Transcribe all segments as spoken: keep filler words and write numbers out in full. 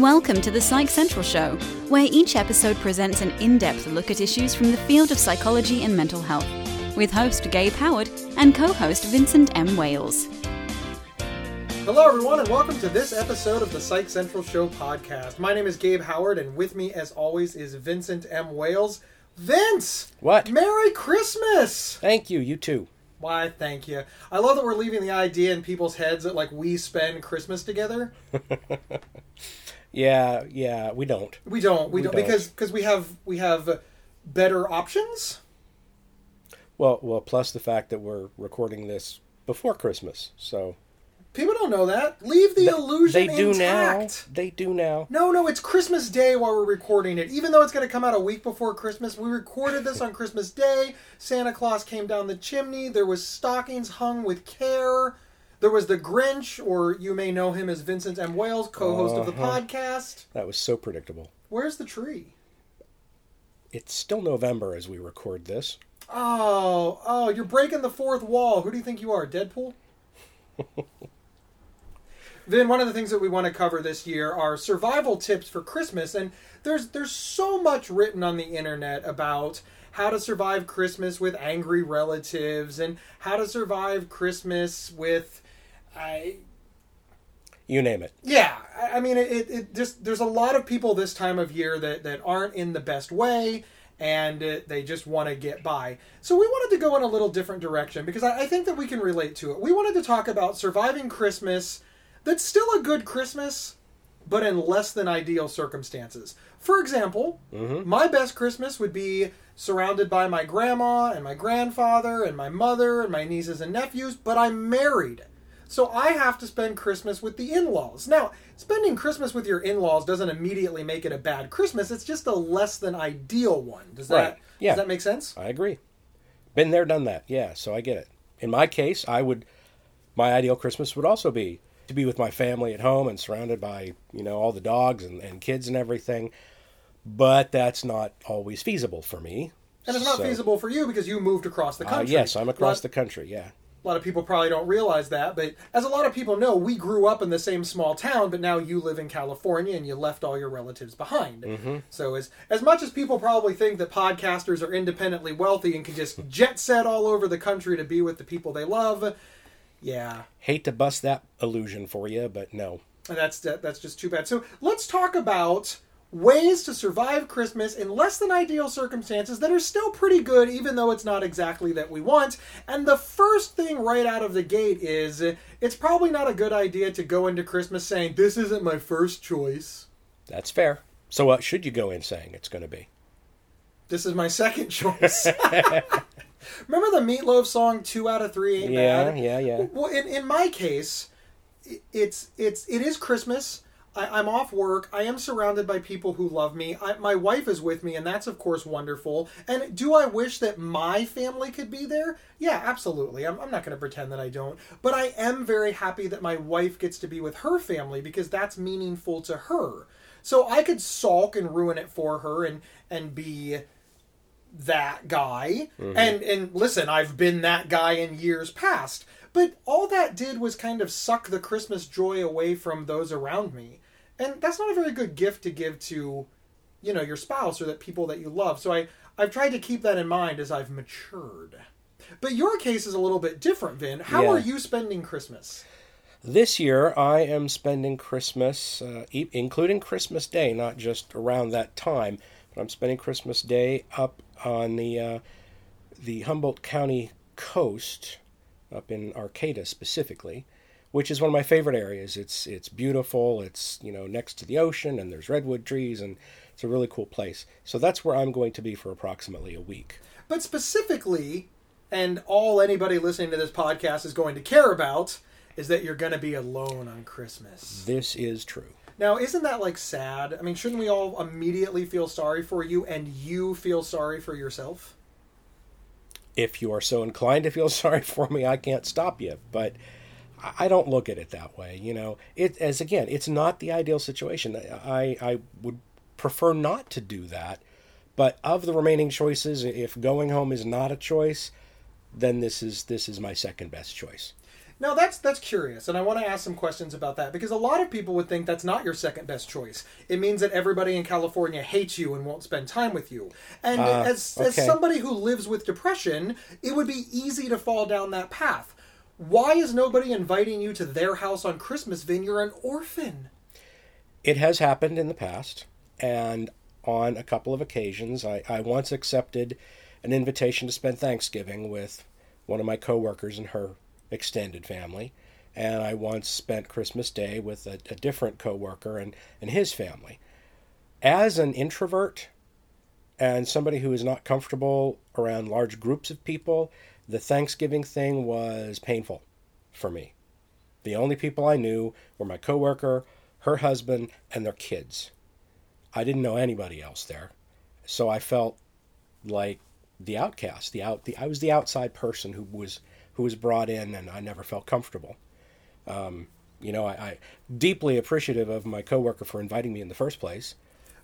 Welcome to the Psych Central Show, where each episode presents an in-depth look at issues from the field of psychology and mental health, with host Gabe Howard and co-host Vincent M. Wales. Hello, everyone, and welcome to this episode of the Psych Central Show podcast. My name is Gabe Howard, and with me, as always, is Vincent M. Wales. Vince! What? Merry Christmas! Thank you, you too. Why, thank you. I love that we're leaving the idea in people's heads that, like, we spend Christmas together. Yeah, yeah, we don't. We don't. We, we don't, don't because because we have we have better options. Well, well, plus the fact that we're recording this before Christmas, so people don't know that. Leave the, the illusion they do intact. Now. They do now. No, no, it's Christmas Day while we're recording it. Even though it's going to come out a week before Christmas, we recorded this on Christmas Day. Santa Claus came down the chimney. There was stockings hung with care. There was the Grinch, or you may know him as Vincent M. Wales, co-host uh-huh. of the podcast. That was so predictable. Where's the tree? It's still November as we record this. Oh, oh, you're breaking the fourth wall. Who do you think you are, Deadpool? Vin, one of the things that we want to cover this year are survival tips for Christmas. And there's there's so much written on the internet about how to survive Christmas with angry relatives and how to survive Christmas with... I, you name it. Yeah. I mean, it, it just there's a lot of people this time of year that, that aren't in the best way and they just want to get by. So we wanted to go in a little different direction because I, I think that we can relate to it. We wanted to talk about surviving Christmas that's still a good Christmas, but in less than ideal circumstances. For example, mm-hmm. my best Christmas would be surrounded by my grandma and my grandfather and my mother and my nieces and nephews, but I'm married. So I have to spend Christmas with the in-laws. Now, spending Christmas with your in-laws doesn't immediately make it a bad Christmas. It's just a less than ideal one. Does that, right. yeah. Does that make sense? I agree. Been there, done that. Yeah, so I get it. In my case, I would, my ideal Christmas would also be to be with my family at home and surrounded by, you know, all the dogs and, and kids and everything. But that's not always feasible for me. And it's not so, feasible for you because you moved across the country. Uh, yes, I'm across lot, the country, yeah. A lot of people probably don't realize that, but as a lot of people know, we grew up in the same small town, but now you live in California and you left all your relatives behind. Mm-hmm. So as, as much as people probably think that podcasters are independently wealthy and can just jet set all over the country to be with the people they love... Yeah. Hate to bust that illusion for you, but no. That's that's just too bad. So let's talk about ways to survive Christmas in less than ideal circumstances that are still pretty good, even though it's not exactly that we want. And the first thing right out of the gate is it's probably not a good idea to go into Christmas saying, this isn't my first choice. That's fair. So what should you go in saying it's going to be? This is my second choice. Remember the Meatloaf song, two out of three ain't bad? Yeah, yeah, yeah. Well, in, in my case, it's, it's, it is Christmas. I, I'm off work. I am surrounded by people who love me. I, my wife is with me, and that's, of course, wonderful. And do I wish that my family could be there? Yeah, absolutely. I'm, I'm not going to pretend that I don't. But I am very happy that my wife gets to be with her family because that's meaningful to her. So I could sulk and ruin it for her and, and be... that guy mm-hmm. and and listen, I've been that guy in years past, but all that did was kind of suck the Christmas joy away from those around me, and that's not a very good gift to give to, you know, your spouse or the people that you love. So I I've tried to keep that in mind as I've matured. But your case is a little bit different, Vin. How yeah. are you spending Christmas this year? I am spending Christmas uh, e- including Christmas Day, not just around that time, but I'm spending Christmas Day up on the uh, the Humboldt County coast, up in Arcata specifically, which is one of my favorite areas. It's it's beautiful. It's, you know, next to the ocean, and there's redwood trees, and it's a really cool place. So that's where I'm going to be for approximately a week. But specifically, and all anybody listening to this podcast is going to care about, is that you're going to be alone on Christmas. This is true. Now, isn't that, like, sad? I mean, shouldn't we all immediately feel sorry for you and you feel sorry for yourself? If you are so inclined to feel sorry for me, I can't stop you. But I don't look at it that way, you know. It, as, again, it's not the ideal situation. I, I would prefer not to do that. But of the remaining choices, if going home is not a choice, then this is this is my second best choice. Now, that's that's curious, and I want to ask some questions about that, because a lot of people would think that's not your second best choice. It means that everybody in California hates you and won't spend time with you. And uh, as okay. as somebody who lives with depression, it would be easy to fall down that path. Why is nobody inviting you to their house on Christmasville? You're an orphan. It has happened in the past, and on a couple of occasions, I, I once accepted an invitation to spend Thanksgiving with one of my coworkers and her extended family, and I once spent Christmas Day with a, a different coworker and, and his family. As an introvert and somebody who is not comfortable around large groups of people, the Thanksgiving thing was painful for me. The only people I knew were my coworker, her husband, and their kids. I didn't know anybody else there, so I felt like the outcast. The out, the, I was the outside person who was who was brought in, and I never felt comfortable. Um, you know, I, I deeply appreciative of my coworker for inviting me in the first place.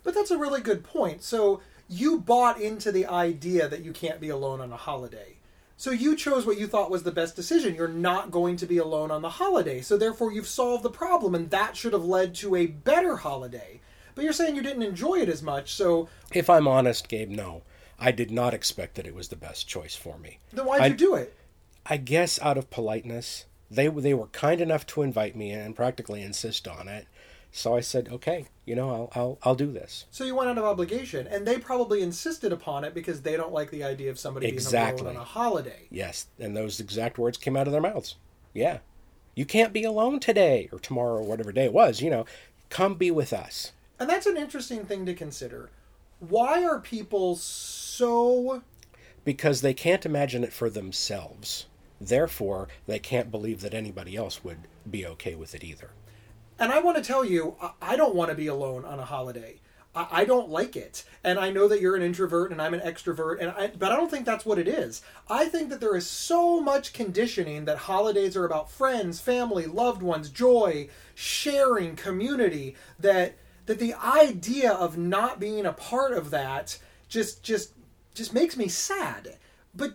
But that's a really good point. So you bought into the idea that you can't be alone on a holiday. So you chose what you thought was the best decision. You're not going to be alone on the holiday. So therefore you've solved the problem, and that should have led to a better holiday. But you're saying you didn't enjoy it as much, so... If I'm honest, Gabe, no. I did not expect that it was the best choice for me. Then why'd I... you do it? I guess out of politeness. They they were kind enough to invite me and practically insist on it. So I said, okay, you know, I'll I'll I'll do this. So you went out of obligation, and they probably insisted upon it because they don't like the idea of somebody exactly. being alone on a holiday. Yes, and those exact words came out of their mouths. Yeah. You can't be alone today or tomorrow or whatever day it was, you know. Come be with us. And that's an interesting thing to consider. Why are people so... Because they can't imagine it for themselves. Therefore, they can't believe that anybody else would be okay with it either. And I want to tell you, I don't want to be alone on a holiday. I don't like it. And I know that you're an introvert and I'm an extrovert, and I, but I don't think that's what it is. I think that there is so much conditioning that holidays are about friends, family, loved ones, joy, sharing, community, that that the idea of not being a part of that just just just makes me sad. But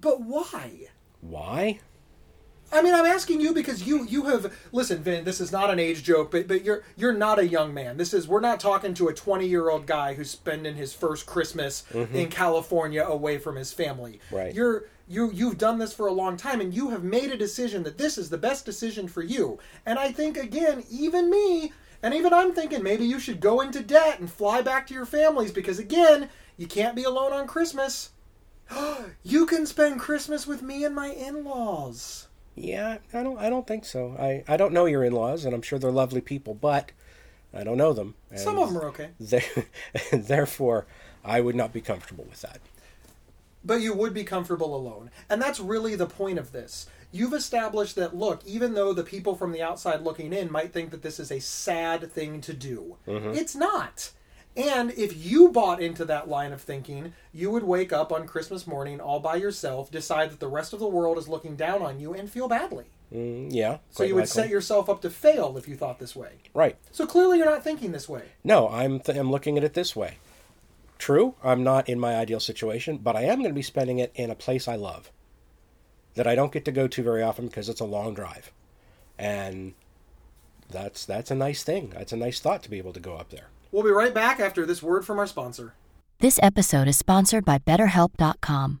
but why? Why? I mean, I'm asking you because you, you have... Listen, Vin, this is not an age joke, but, but you're you're not a young man. This is... We're not talking to a twenty-year-old guy who's spending his first Christmas mm-hmm. in California away from his family. Right. You're... You, you've done this for a long time, and you have made a decision that this is the best decision for you. And I think, again, even me, and even I'm thinking maybe you should go into debt and fly back to your families because, again, you can't be alone on Christmas. You can spend Christmas with me and my in-laws. Yeah, I don't I don't think so. I, I don't know your in-laws, and I'm sure they're lovely people, but I don't know them. And some of them are okay. They, and therefore, I would not be comfortable with that. But you would be comfortable alone. And that's really the point of this. You've established that, look, even though the people from the outside looking in might think that this is a sad thing to do, mm-hmm. it's not. And if you bought into that line of thinking, you would wake up on Christmas morning all by yourself, decide that the rest of the world is looking down on you, and feel badly. Mm, yeah. So you would likely set yourself up to fail if you thought this way. Right. So clearly you're not thinking this way. No, I'm th- I'm looking at it this way. True, I'm not in my ideal situation, but I am going to be spending it in a place I love that I don't get to go to very often because it's a long drive. And that's that's a nice thing. That's a nice thought to be able to go up there. We'll be right back after this word from our sponsor. This episode is sponsored by BetterHelp dot com.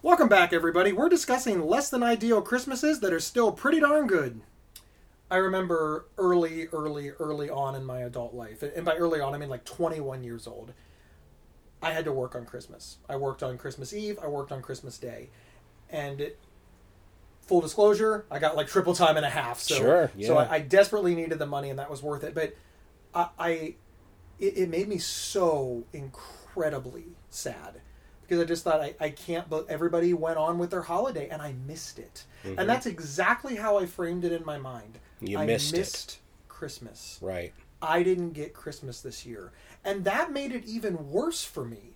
Welcome back, everybody. We're discussing less than ideal Christmases that are still pretty darn good. I remember early, early, early on in my adult life, and by early on, I mean like twenty-one years old, I had to work on Christmas. I worked on Christmas Eve, I worked on Christmas Day, and it, full disclosure, I got like triple time and a half, so, sure, yeah. so I, I desperately needed the money, and that was worth it, but I, I it, it made me so incredibly sad. Because I just thought, I, I can't, but everybody went on with their holiday, and I missed it. Mm-hmm. And that's exactly how I framed it in my mind. You missed, I missed it. Christmas. Right. I didn't get Christmas this year. And that made it even worse for me.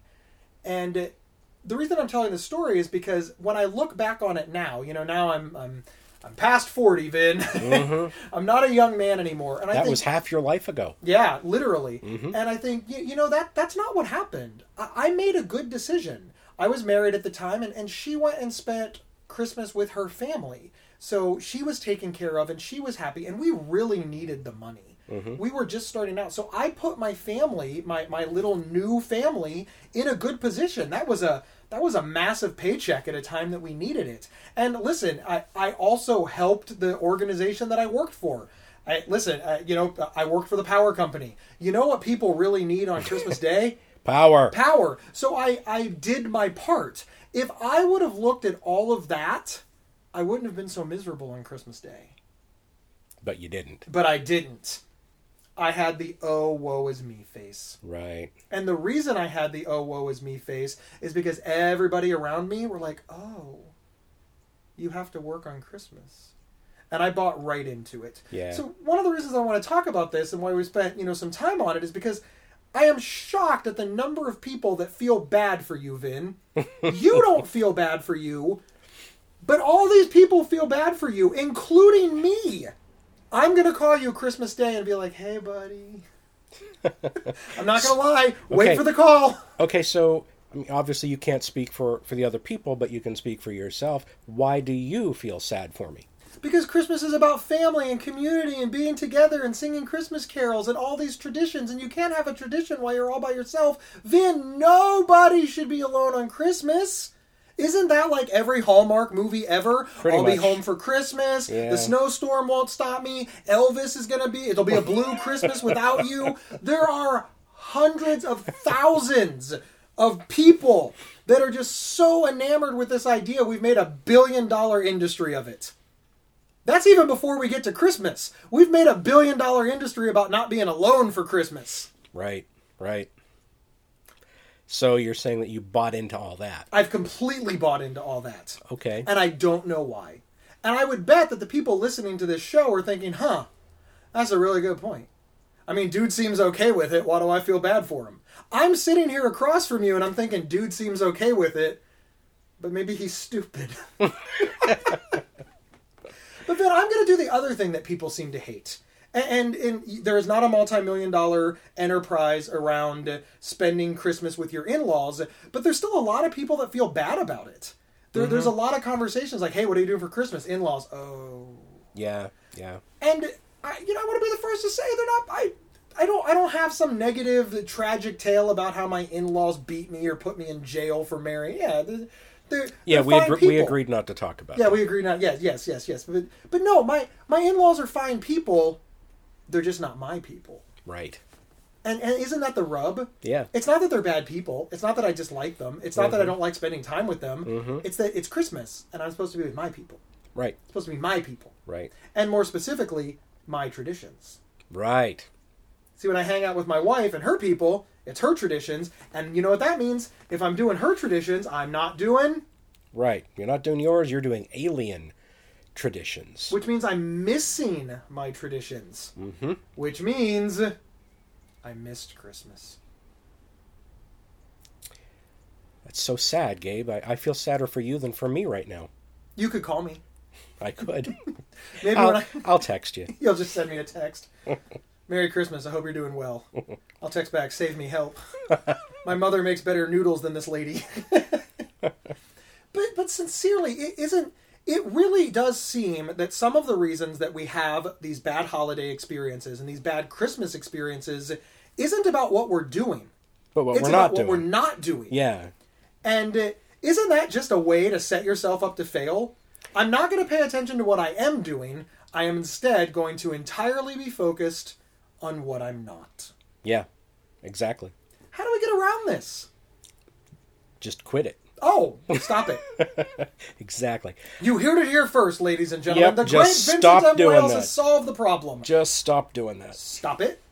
And it, the reason I'm telling this story is because when I look back on it now, you know, now I'm I'm I'm past forty, Vin. Mm-hmm. I'm not a young man anymore. And I that think, was half your life ago. Yeah, literally. Mm-hmm. And I think, you, you know, that that's not what happened. I, I made a good decision. I was married at the time, and, and she went and spent Christmas with her family. So she was taken care of, and she was happy, and we really needed the money. Mm-hmm. We were just starting out. So I put my family, my, my little new family, in a good position. That was a that was a massive paycheck at a time that we needed it. And listen, I, I also helped the organization that I worked for. I, listen, I, you know, I worked for the power company. You know what people really need on Christmas Day? Power. Power. So I, I did my part. If I would have looked at all of that, I wouldn't have been so miserable on Christmas Day. But you didn't. But I didn't. I had the oh, woe is me face. Right. And the reason I had the oh, woe is me face is because everybody around me were like, oh, you have to work on Christmas. And I bought right into it. Yeah. So one of the reasons I want to talk about this and why we spent, you know, some time on it is because I am shocked at the number of people that feel bad for you, Vin. You don't feel bad for you, but all these people feel bad for you, including me. I'm going to call you Christmas Day and be like, hey, buddy. I'm not going to lie. Wait okay. for the call. Okay, so I mean, obviously you can't speak for, for the other people, but you can speak for yourself. Why do you feel sad for me? Because Christmas is about family and community and being together and singing Christmas carols and all these traditions. And you can't have a tradition while you're all by yourself. Then nobody should be alone on Christmas. Isn't that like every Hallmark movie ever? Pretty I'll much. Be home for Christmas. Yeah. The snowstorm won't stop me. Elvis is going to be, it'll be a blue Christmas without you. There are hundreds of thousands of people that are just so enamored with this idea. We've made a billion dollar industry of it. That's even before we get to Christmas. We've made a billion dollar industry about not being alone for Christmas. Right, right. So you're saying that you bought into all that. I've completely bought into all that. Okay. And I don't know why. And I would bet that the people listening to this show are thinking, huh, that's a really good point. I mean, dude seems okay with it. Why do I feel bad for him? I'm sitting here across from you and I'm thinking, dude seems okay with it, but maybe he's stupid. But then I'm going to do the other thing that people seem to hate. And, and, and there is not a multi-million dollar enterprise around spending Christmas with your in-laws, but there's still a lot of people that feel bad about it. There, mm-hmm. There's a lot of conversations like, hey, what are you doing for Christmas? In-laws, oh. Yeah, yeah. And, I, you know, I want to be the first to say they're not... I, I don't I don't have some negative, tragic tale about how my in-laws beat me or put me in jail for marrying. Yeah, they're, they're, yeah, they're we agree, we agreed not to talk about yeah, that. Yeah, we agreed not... Yes, yes, yes, yes. But, but no, my, my in-laws are fine people... They're just not my people. Right. And and isn't that the rub? Yeah. It's not that they're bad people. It's not that I dislike them. It's not mm-hmm. that I don't like spending time with them. Mm-hmm. It's that it's Christmas, and I'm supposed to be with my people. Right. It's supposed to be my people. Right. And more specifically, my traditions. Right. See, when I hang out with my wife and her people, it's her traditions. And you know what that means? If I'm doing her traditions, I'm not doing... Right. You're not doing yours. You're doing alien traditions. Which means I'm missing my traditions. Mm-hmm. Which means I missed Christmas. That's so sad, Gabe. I, I feel sadder for you than for me right now. You could call me. I could. Maybe I'll, when I... I'll text you. You'll just send me a text. Merry Christmas. I hope you're doing well. I'll text back. Save me help. My mother makes better noodles than this lady. But but sincerely, it isn't... It really does seem that some of the reasons that we have these bad holiday experiences and these bad Christmas experiences isn't about what we're doing. But what it's we're about not doing. What we're not doing. Yeah. And isn't that just a way to set yourself up to fail? I'm not going to pay attention to what I am doing. I am instead going to entirely be focused on what I'm not. Yeah, exactly. How do we get around this? Just quit it. Oh, stop it. Exactly. You heard it here first, ladies and gentlemen. Yep, the great Vincent M. Wales has solved the problem. Just stop doing that. Stop it.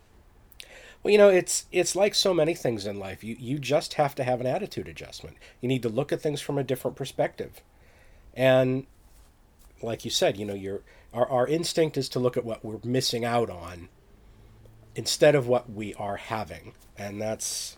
Well, you know, it's it's like so many things in life. You you just have to have an attitude adjustment. You need to look at things from a different perspective. And like you said, you know, your Our, our instinct is to look at what we're missing out on instead of what we are having. And that's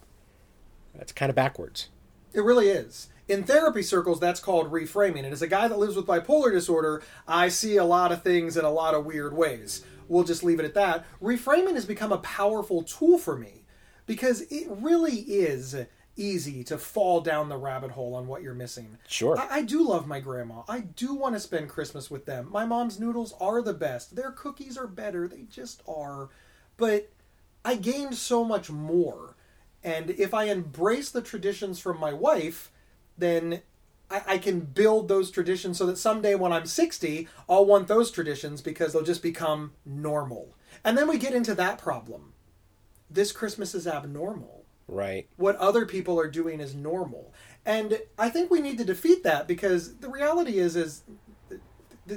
that's kind of backwards. It really is. In therapy circles, that's called reframing. And as a guy that lives with bipolar disorder, I see a lot of things in a lot of weird ways. We'll just leave it at that. Reframing has become a powerful tool for me because it really is easy to fall down the rabbit hole on what you're missing. Sure. I, I do love my grandma. I do want to spend Christmas with them. My mom's noodles are the best. Their cookies are better. They just are. But I gained so much more. And if I embrace the traditions from my wife, then I, I can build those traditions so that someday when I'm sixty, I'll want those traditions because they'll just become normal. And then we get into that problem. This Christmas is abnormal. Right. What other people are doing is normal. And I think we need to defeat that because the reality is, is th-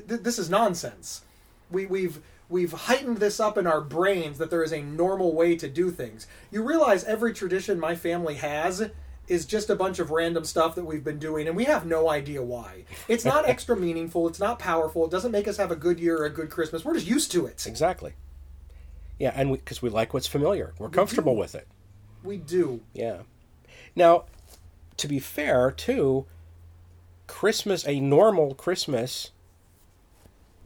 th- this is nonsense. We, we've... We've heightened this up in our brains that there is a normal way to do things. You realize every tradition my family has is just a bunch of random stuff that we've been doing, and we have no idea why. It's not extra meaningful. It's not powerful. It doesn't make us have a good year or a good Christmas. We're just used to it. Exactly. Yeah, and because we, we like what's familiar. We're comfortable we with it. We do. Yeah. Now, to be fair, too, Christmas, a normal Christmas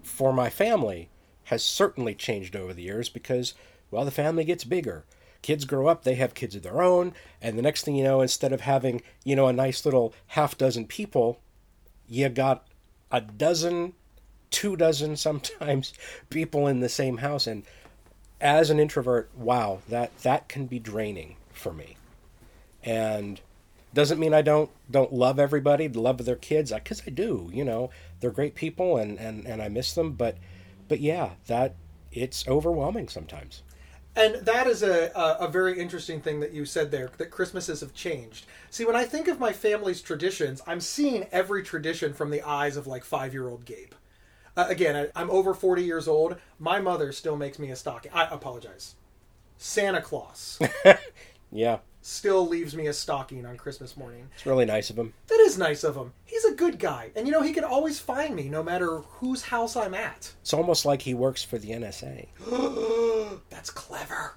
for my family, has certainly changed over the years because, well, the family gets bigger. Kids grow up, they have kids of their own, and the next thing you know, instead of having, you know, a nice little half dozen people, you got a dozen, two dozen sometimes people in the same house. And as an introvert, wow, that, that can be draining for me. And doesn't mean I don't don't love everybody, love their kids, because I, I do, you know. They're great people, and, and, and I miss them, but... But yeah, that it's overwhelming sometimes. And that is a, a, a very interesting thing that you said there, that Christmases have changed. See, when I think of my family's traditions, I'm seeing every tradition from the eyes of like five-year-old Gabe. Uh, again, I, I'm over forty years old. My mother still makes me a stocking. I apologize. Santa Claus. Yeah. Still leaves me a stocking on Christmas morning. It's really nice of him. That is nice of him. He's a good guy. And, you know, he can always find me no matter whose house I'm at. It's almost like he works for the N S A. That's clever.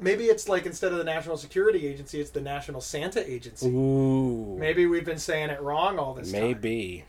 Maybe it's like instead of the National Security Agency, it's the National Santa Agency. Ooh. Maybe we've been saying it wrong all this Maybe. time. Maybe.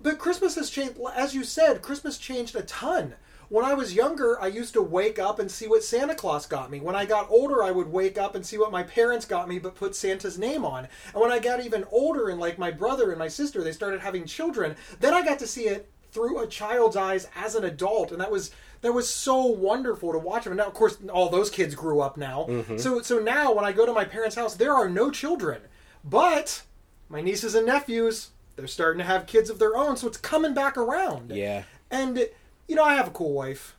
But Christmas has changed. As you said, Christmas changed a ton. When I was younger, I used to wake up and see what Santa Claus got me. When I got older, I would wake up and see what my parents got me, but put Santa's name on. And when I got even older, and like my brother and my sister, they started having children, then I got to see it through a child's eyes as an adult. And that was that was so wonderful to watch them. And now, of course, all those kids grew up now. Mm-hmm. So, so now when I go to my parents' house, there are no children. But my nieces and nephews, they're starting to have kids of their own, so it's coming back around. Yeah. And... You know, I have a cool wife.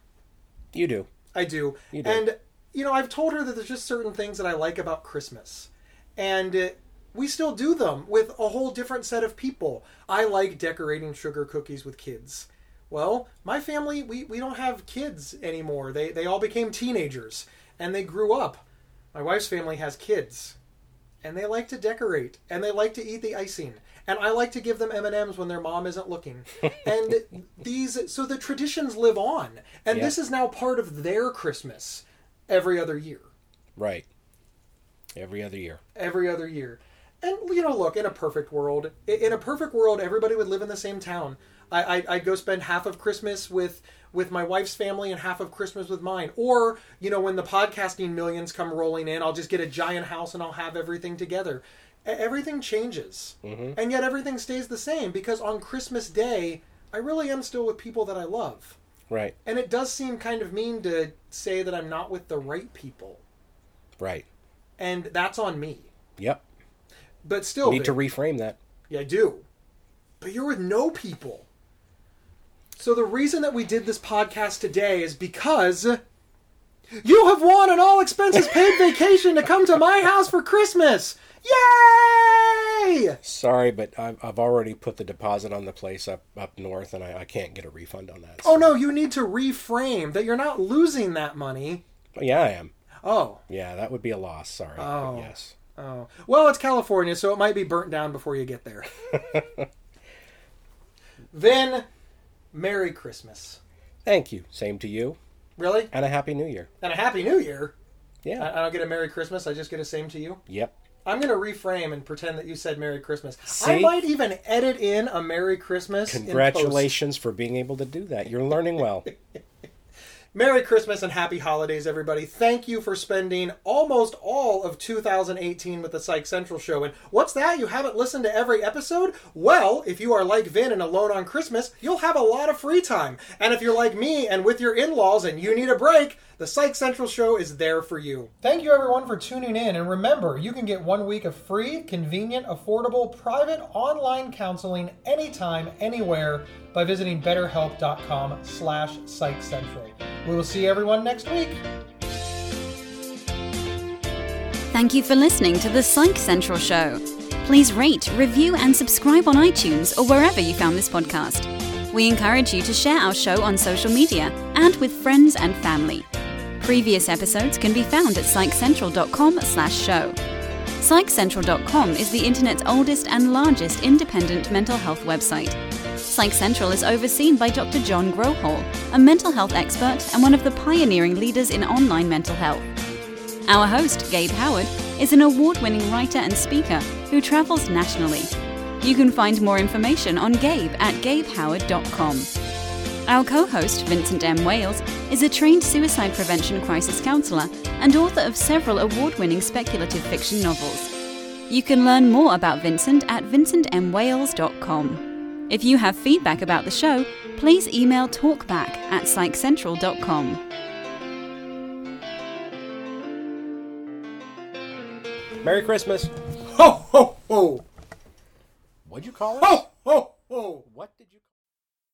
You do. I do. You do. And, you know, I've told her that there's just certain things that I like about Christmas. And uh, we still do them with a whole different set of people. I like decorating sugar cookies with kids. Well, my family, we, we don't have kids anymore. They, they all became teenagers. And they grew up. My wife's family has kids. And they like to decorate. And they like to eat the icing. And I like to give them M and M's when their mom isn't looking. And these, so the traditions live on. And yeah. This is now part of their Christmas every other year. Right. Every other year. Every other year. And, you know, look, in a perfect world, in a perfect world, everybody would live in the same town. I, I, I'd go spend half of Christmas with, with my wife's family and half of Christmas with mine. Or, you know, when the podcasting millions come rolling in, I'll just get a giant house and I'll have everything together. Everything changes, mm-hmm. and yet everything stays the same because on Christmas Day, I really am still with people that I love. Right. And it does seem kind of mean to say that I'm not with the right people. Right. And that's on me. Yep. But still... You need to reframe that. Yeah, I do. But you're with no people. So the reason that we did this podcast today is because... You have won an all-expenses-paid vacation to come to my house for Christmas! Yay! Sorry, but I've, I've already put the deposit on the place up, up north, and I, I can't get a refund on that. So. Oh, no, you need to reframe that you're not losing that money. Yeah, I am. Oh. Yeah, that would be a loss, sorry. Oh. Yes. Oh. Well, it's California, so it might be burnt down before you get there. Vin, Merry Christmas. Thank you. Same to you. Really? And a Happy New Year. And a Happy New Year? Yeah. I, I don't get a Merry Christmas. I just get a same to you? Yep. I'm going to reframe and pretend that you said Merry Christmas. See? I might even edit in a Merry Christmas. Congratulations for being able to do that. You're learning well. Merry Christmas and happy holidays, everybody. Thank you for spending almost all of two thousand eighteen with the Psych Central Show. And what's that? You haven't listened to every episode? Well, if you are like Vin and alone on Christmas, you'll have a lot of free time. And if you're like me and with your in-laws and you need a break, the Psych Central Show is there for you. Thank you, everyone, for tuning in. And remember, you can get one week of free, convenient, affordable, private online counseling anytime, anywhere by visiting betterhelp.com slash Psych Central. We will see everyone next week. Thank you for listening to the Psych Central Show. Please rate, review, and subscribe on iTunes or wherever you found this podcast. We encourage you to share our show on social media and with friends and family. Previous episodes can be found at psychcentral.com slash show. psych central dot com is the internet's oldest and largest independent mental health website. Psych Central is overseen by Doctor John Grohol, a mental health expert and one of the pioneering leaders in online mental health. Our host, Gabe Howard, is an award-winning writer and speaker who travels nationally. You can find more information on Gabe at gabe howard dot com. Our co-host, Vincent M. Wales, is a trained suicide prevention crisis counsellor and author of several award-winning speculative fiction novels. You can learn more about Vincent at vincent m wales dot com. If you have feedback about the show, please email talkback at psych central dot com. Merry Christmas! Ho, ho, ho! What'd you call it? Ho, ho, ho! What did you call it?